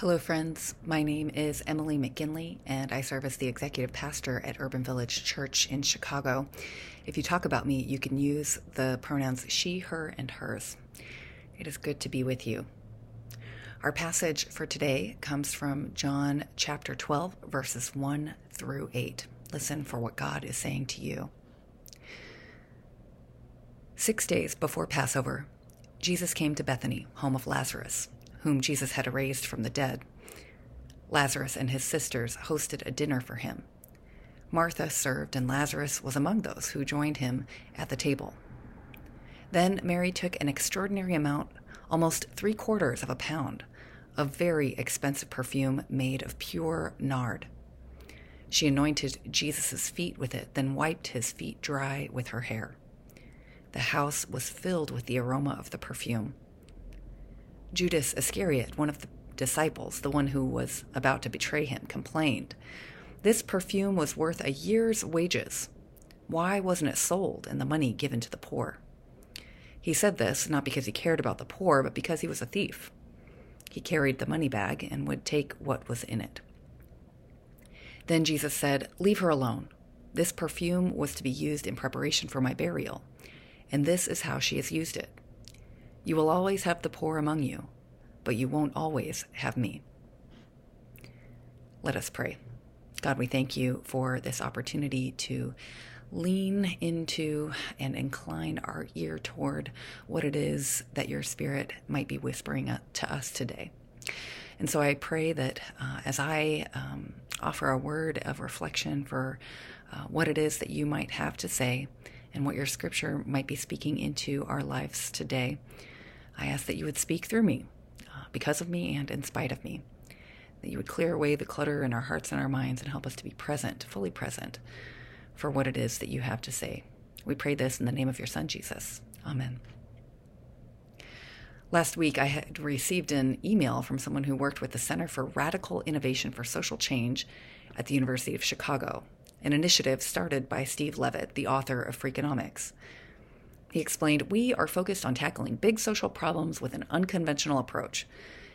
Hello friends, my name is Emily McGinley and I serve as the executive pastor at Urban Village Church in Chicago. If you talk about me, you can use the pronouns she, her, and hers. It is good to be with you. Our passage for today comes from John chapter 12, verses 1 through 8. Listen for what God is saying to you. 6 days before Passover, Jesus came to Bethany, home of Lazarus, whom Jesus had raised from the dead. Lazarus and his sisters hosted a dinner for him. Martha served, and Lazarus was among those who joined him at the table. Then Mary took an extraordinary amount, almost 3/4 of a pound, of very expensive perfume made of pure nard. She anointed Jesus' feet with it, then wiped his feet dry with her hair. The house was filled with the aroma of the perfume. Judas Iscariot, one of the disciples, the one who was about to betray him, complained, "This perfume was worth a year's wages. Why wasn't it sold and the money given to the poor?" He said this not because he cared about the poor, but because he was a thief. He carried the money bag and would take what was in it. Then Jesus said, "Leave her alone. This perfume was to be used in preparation for my burial, and this is how she has used it. You will always have the poor among you, but you won't always have me." Let us pray. God, we thank you for this opportunity to lean into and incline our ear toward what it is that your Spirit might be whispering to us today. And so I pray that as I offer a word of reflection for what it is that you might have to say and what your scripture might be speaking into our lives today, I ask that you would speak through me, because of me and in spite of me, that you would clear away the clutter in our hearts and our minds and help us to be present, fully present, for what it is that you have to say. We pray this in the name of your Son, Jesus. Amen. Last week, I had received an email from someone who worked with the Center for Radical Innovation for Social Change at the University of Chicago, an initiative started by Steve Levitt, the author of Freakonomics. He explained, "We are focused on tackling big social problems with an unconventional approach,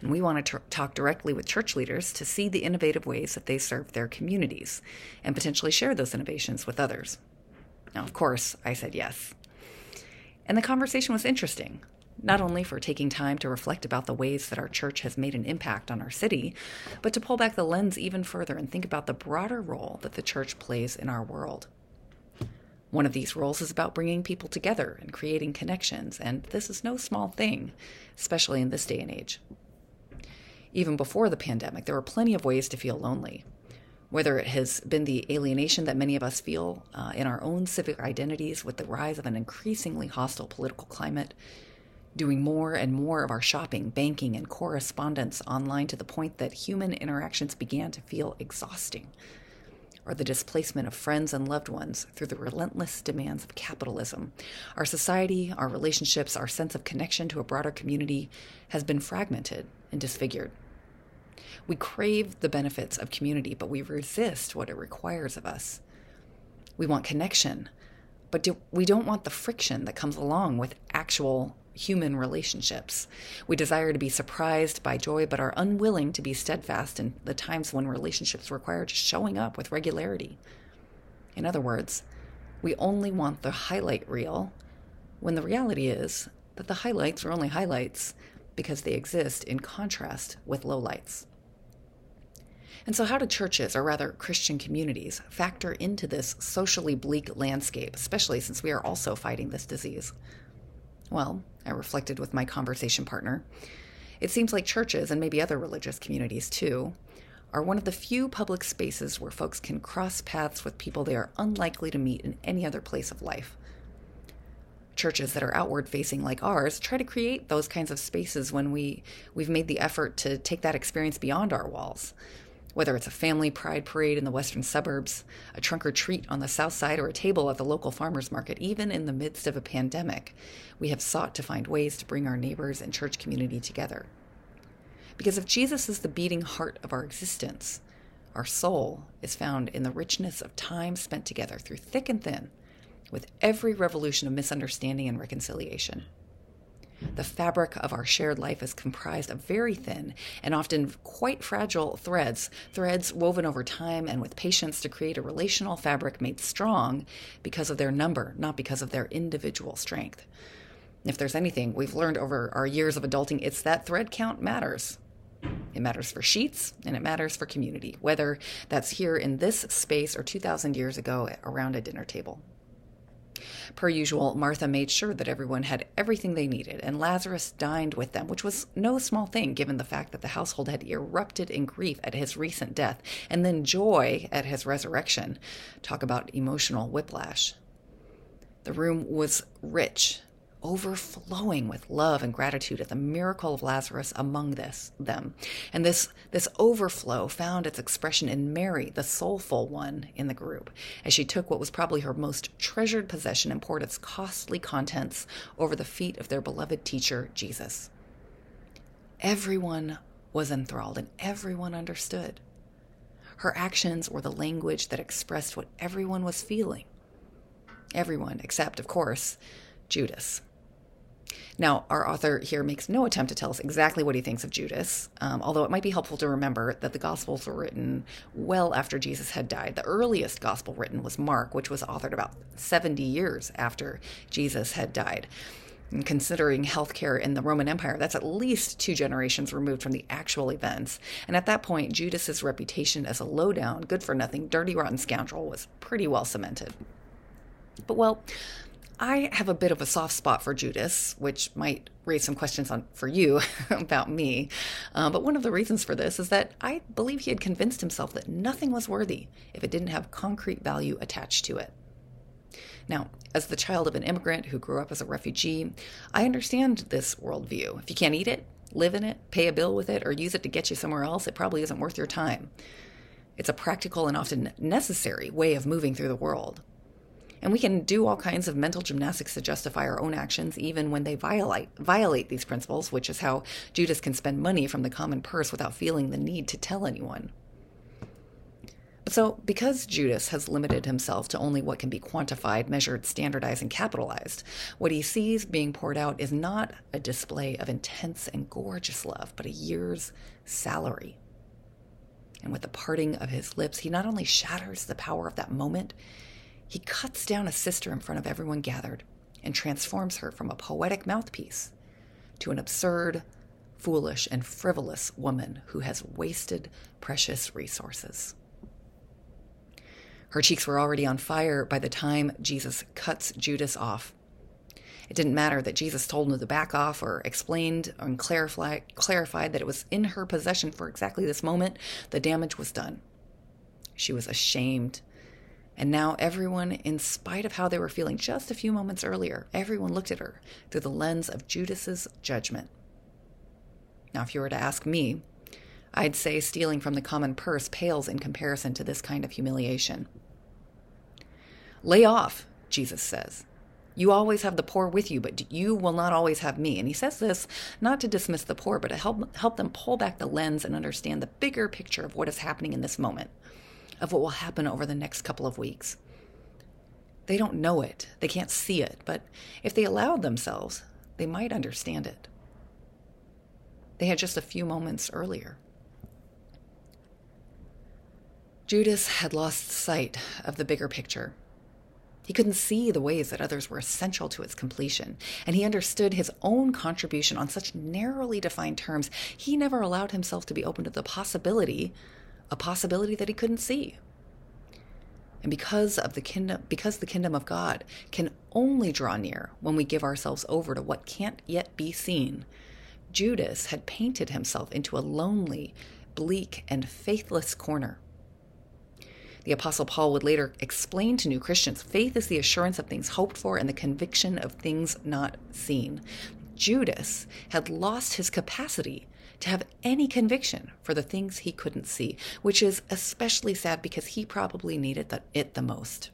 and we want to talk directly with church leaders to see the innovative ways that they serve their communities and potentially share those innovations with others." Now, of course, I said yes. And the conversation was interesting, not only for taking time to reflect about the ways that our church has made an impact on our city, but to pull back the lens even further and think about the broader role that the church plays in our world. One of these roles is about bringing people together and creating connections, and this is no small thing, especially in this day and age. Even before the pandemic, there were plenty of ways to feel lonely, whether it has been the alienation that many of us feel in our own civic identities with the rise of an increasingly hostile political climate, doing more and more of our shopping, banking, and correspondence online to the point that human interactions began to feel exhausting, or the displacement of friends and loved ones through the relentless demands of capitalism. Our society, our relationships, our sense of connection to a broader community has been fragmented and disfigured. We crave the benefits of community, but we resist what it requires of us. We want connection, but we don't want the friction that comes along with actual human relationships. We desire to be surprised by joy, but are unwilling to be steadfast in the times when relationships require just showing up with regularity. In other words, we only want the highlight reel when the reality is that the highlights are only highlights because they exist in contrast with lowlights. And so how do churches, or rather Christian communities, factor into this socially bleak landscape, especially since we are also fighting this disease? Well, I reflected with my conversation partner, it seems like churches, and maybe other religious communities too, are one of the few public spaces where folks can cross paths with people they are unlikely to meet in any other place of life. Churches that are outward facing like ours try to create those kinds of spaces when we've made the effort to take that experience beyond our walls. Whether it's a family pride parade in the western suburbs, a trunk or treat on the south side, or a table at the local farmers market, even in the midst of a pandemic, we have sought to find ways to bring our neighbors and church community together. Because if Jesus is the beating heart of our existence, our soul is found in the richness of time spent together through thick and thin, with every revolution of misunderstanding and reconciliation. The fabric of our shared life is comprised of very thin and often quite fragile threads woven over time and with patience to create a relational fabric made strong because of their number, not because of their individual strength. If there's anything we've learned over our years of adulting, it's that thread count matters. It matters for sheets, and it matters for community, whether that's here in this space or 2,000 years ago around a dinner table. Per usual, Martha made sure that everyone had everything they needed, and Lazarus dined with them, which was no small thing given the fact that the household had erupted in grief at his recent death, and then joy at his resurrection. Talk about emotional whiplash. The room was rich, overflowing with love and gratitude at the miracle of Lazarus among them. And this overflow found its expression in Mary, the soulful one in the group, as she took what was probably her most treasured possession and poured its costly contents over the feet of their beloved teacher, Jesus. Everyone was enthralled and everyone understood. Her actions were the language that expressed what everyone was feeling. Everyone, except, of course, Judas. Now, our author here makes no attempt to tell us exactly what he thinks of Judas, although it might be helpful to remember that the Gospels were written well after Jesus had died. The earliest Gospel written was Mark, which was authored about 70 years after Jesus had died. And considering healthcare in the Roman Empire, that's at least 2 generations removed from the actual events. And at that point, Judas's reputation as a low-down, good-for-nothing, dirty, rotten scoundrel was pretty well cemented. But, well, I have a bit of a soft spot for Judas, which might raise some questions for you about me. But one of the reasons for this is that I believe he had convinced himself that nothing was worthy if it didn't have concrete value attached to it. Now, as the child of an immigrant who grew up as a refugee, I understand this worldview. If you can't eat it, live in it, pay a bill with it, or use it to get you somewhere else, it probably isn't worth your time. It's a practical and often necessary way of moving through the world. And we can do all kinds of mental gymnastics to justify our own actions, even when they violate these principles, which is how Judas can spend money from the common purse without feeling the need to tell anyone. So, because Judas has limited himself to only what can be quantified, measured, standardized, and capitalized, what he sees being poured out is not a display of intense and gorgeous love, but a year's salary. And with the parting of his lips, he not only shatters the power of that moment, he cuts down a sister in front of everyone gathered and transforms her from a poetic mouthpiece to an absurd, foolish, and frivolous woman who has wasted precious resources. Her cheeks were already on fire by the time Jesus cuts Judas off. It didn't matter that Jesus told him to back off or explained and clarified that it was in her possession for exactly this moment. The damage was done. She was ashamed. And now everyone, in spite of how they were feeling just a few moments earlier, everyone looked at her through the lens of Judas's judgment. Now, if you were to ask me, I'd say stealing from the common purse pales in comparison to this kind of humiliation. Lay off, Jesus says. You always have the poor with you, but you will not always have me. And he says this not to dismiss the poor, but to help them pull back the lens and understand the bigger picture of what is happening in this moment, of what will happen over the next couple of weeks. They don't know it. They can't see it. But if they allowed themselves, they might understand it. They had just a few moments earlier. Judas had lost sight of the bigger picture. He couldn't see the ways that others were essential to its completion, and he understood his own contribution on such narrowly defined terms. He never allowed himself to be open to the possibility that he couldn't see. And because the kingdom of God can only draw near when we give ourselves over to what can't yet be seen, Judas had painted himself into a lonely, bleak, and faithless corner. The Apostle Paul would later explain to new Christians, faith is the assurance of things hoped for and the conviction of things not seen. Judas had lost his capacity to have any conviction for the things he couldn't see, which is especially sad because he probably needed it the most.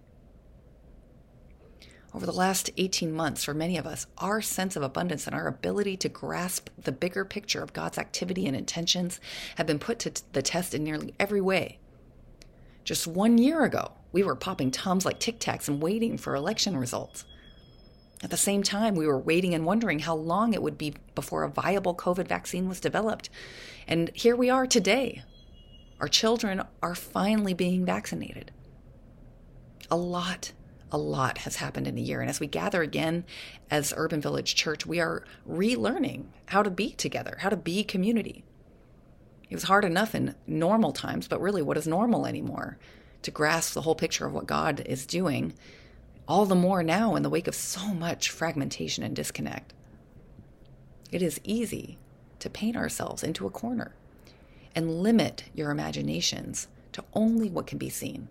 Over the last 18 months, for many of us, our sense of abundance and our ability to grasp the bigger picture of God's activity and intentions have been put to the test in nearly every way. Just 1 year ago, we were popping toms like Tic Tacs and waiting for election results. At the same time, we were waiting and wondering how long it would be before a viable COVID vaccine was developed. And here we are today. Our children are finally being vaccinated. A lot has happened in a year. And as we gather again as Urban Village Church, we are relearning how to be together, how to be community. It was hard enough in normal times, but really, what is normal anymore? To grasp the whole picture of what God is doing, all the more now in the wake of so much fragmentation and disconnect. It is easy to paint ourselves into a corner and limit your imaginations to only what can be seen.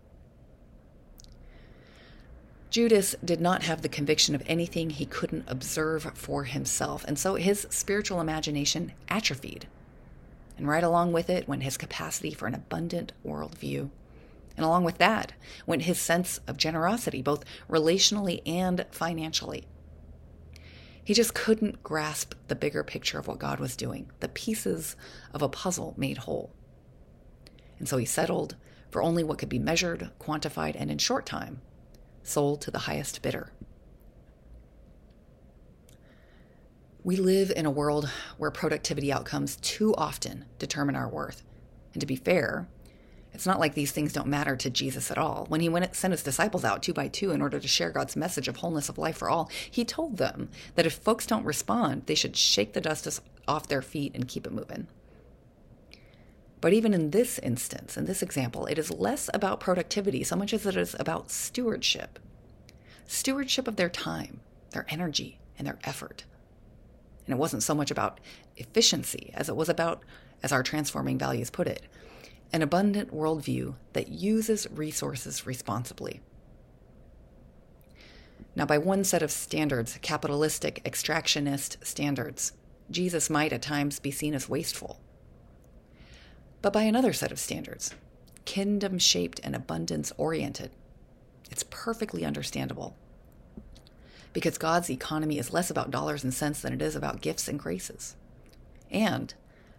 Judas did not have the conviction of anything he couldn't observe for himself, and so his spiritual imagination atrophied. And right along with it went his capacity for an abundant worldview. And along with that went his sense of generosity, both relationally and financially. He just couldn't grasp the bigger picture of what God was doing, the pieces of a puzzle made whole. And so he settled for only what could be measured, quantified, and in short time, sold to the highest bidder. We live in a world where productivity outcomes too often determine our worth. And to be fair, it's not like these things don't matter to Jesus at all. When he sent his disciples out 2 by 2 in order to share God's message of wholeness of life for all, he told them that if folks don't respond, they should shake the dust off their feet and keep it moving. But even in this instance, in this example, it is less about productivity so much as it is about stewardship. Stewardship of their time, their energy, and their effort. And it wasn't so much about efficiency as it was about, as our transforming values put it, an abundant worldview that uses resources responsibly. Now, by one set of standards, capitalistic, extractionist standards, Jesus might at times be seen as wasteful. But by another set of standards, kingdom-shaped and abundance-oriented, it's perfectly understandable. Because God's economy is less about dollars and cents than it is about gifts and graces. And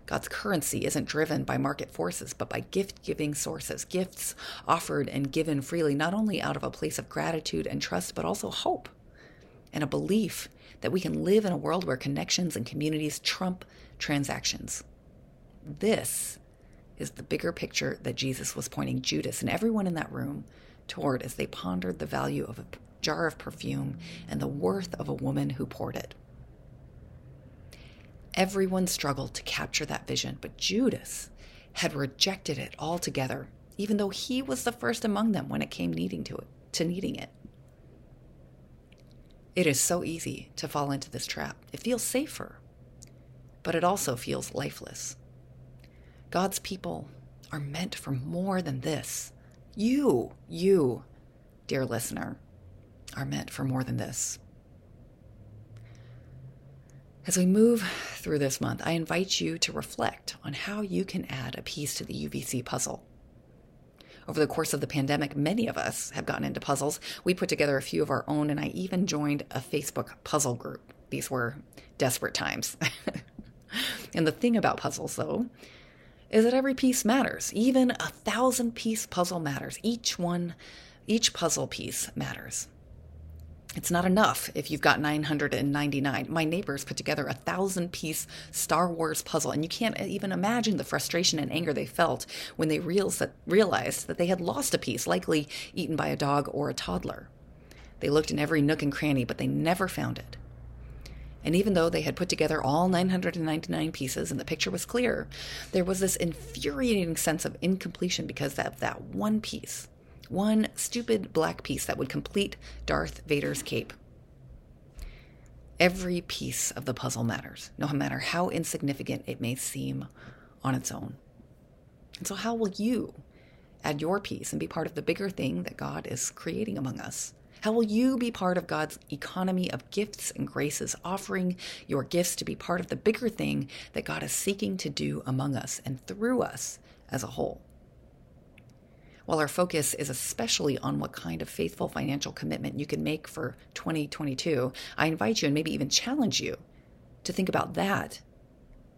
God's currency isn't driven by market forces, but by gift-giving sources, gifts offered and given freely, not only out of a place of gratitude and trust, but also hope and a belief that we can live in a world where connections and communities trump transactions. This is the bigger picture that Jesus was pointing Judas and everyone in that room toward as they pondered the value of a jar of perfume and the worth of a woman who poured it. Everyone struggled to capture that vision, but Judas had rejected it altogether, even though he was the first among them when it came needing it. It is so easy to fall into this trap. It feels safer, but it also feels lifeless. God's people are meant for more than this. You, dear listener, are meant for more than this. As we move through this month, I invite you to reflect on how you can add a piece to the UVC puzzle. Over the course of the pandemic, many of us have gotten into puzzles. We put together a few of our own, and I even joined a Facebook puzzle group. These were desperate times. And the thing about puzzles, though, is that every piece matters. Even 1,000-piece puzzle matters. Each puzzle piece matters. It's not enough if you've got 999. My neighbors put together a 1,000-piece Star Wars puzzle, and you can't even imagine the frustration and anger they felt when they realized that they had lost a piece, likely eaten by a dog or a toddler. They looked in every nook and cranny, but they never found it. And even though they had put together all 999 pieces and the picture was clear, there was this infuriating sense of incompletion because of that one piece, one stupid black piece that would complete Darth Vader's cape. Every piece of the puzzle matters, no matter how insignificant it may seem on its own. And so how will you add your piece and be part of the bigger thing that God is creating among us? How will you be part of God's economy of gifts and graces, offering your gifts to be part of the bigger thing that God is seeking to do among us and through us as a whole? While our focus is especially on what kind of faithful financial commitment you can make for 2022, I invite you and maybe even challenge you to think about that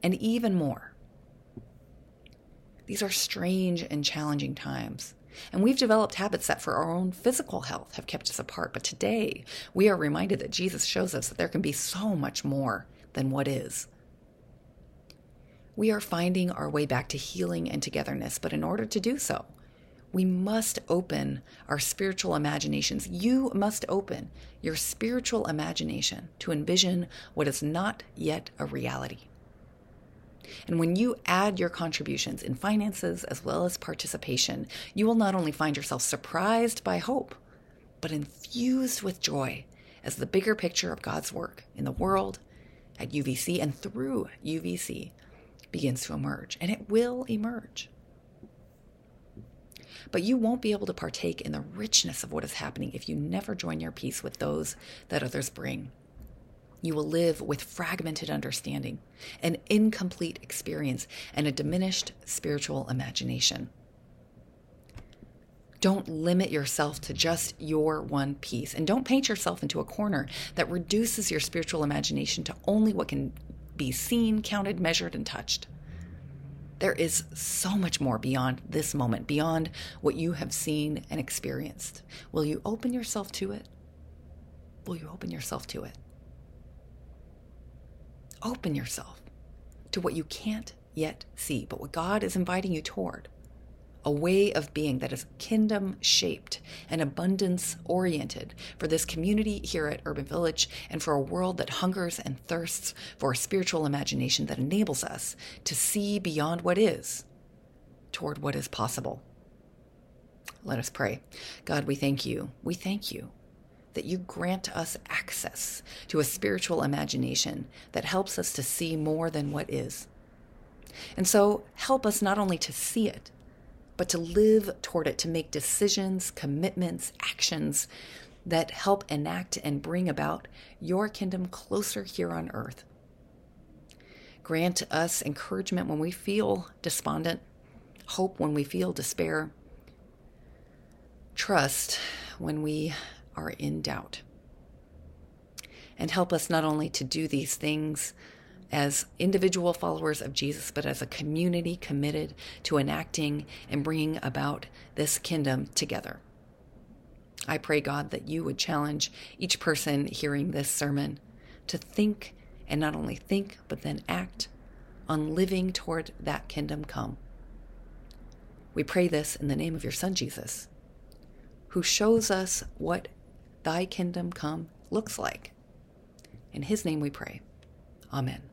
and even more. These are strange and challenging times, And we've developed habits that for our own physical health have kept us apart. But today, we are reminded that Jesus shows us that there can be so much more than what is. We are finding our way back to healing and togetherness, but in order to do so, we must open our spiritual imaginations. You must open your spiritual imagination to envision what is not yet a reality. And when you add your contributions in finances as well as participation, you will not only find yourself surprised by hope, but infused with joy as the bigger picture of God's work in the world, at UVC, and through UVC begins to emerge. And it will emerge. But you won't be able to partake in the richness of what is happening if you never join your peace with those that others bring. You will live with fragmented understanding, an incomplete experience, and a diminished spiritual imagination. Don't limit yourself to just your one piece, and don't paint yourself into a corner that reduces your spiritual imagination to only what can be seen, counted, measured, and touched. There is so much more beyond this moment, beyond what you have seen and experienced. Will you open yourself to it? Will you open yourself to it? Open yourself to what you can't yet see, but what God is inviting you toward, a way of being that is kingdom-shaped and abundance-oriented for this community here at Urban Village and for a world that hungers and thirsts for a spiritual imagination that enables us to see beyond what is toward what is possible. Let us pray. God, we thank you. We thank you that you grant us access to a spiritual imagination that helps us to see more than what is. And so help us not only to see it, but to live toward it, to make decisions, commitments, actions that help enact and bring about your kingdom closer here on earth. Grant us encouragement when we feel despondent, hope when we feel despair, trust when we are in doubt. And help us not only to do these things as individual followers of Jesus, but as a community committed to enacting and bringing about this kingdom together. I pray, God, that you would challenge each person hearing this sermon to think, and not only think, but then act on living toward that kingdom come. We pray this in the name of your Son, Jesus, who shows us what thy kingdom come looks like. In his name we pray. Amen.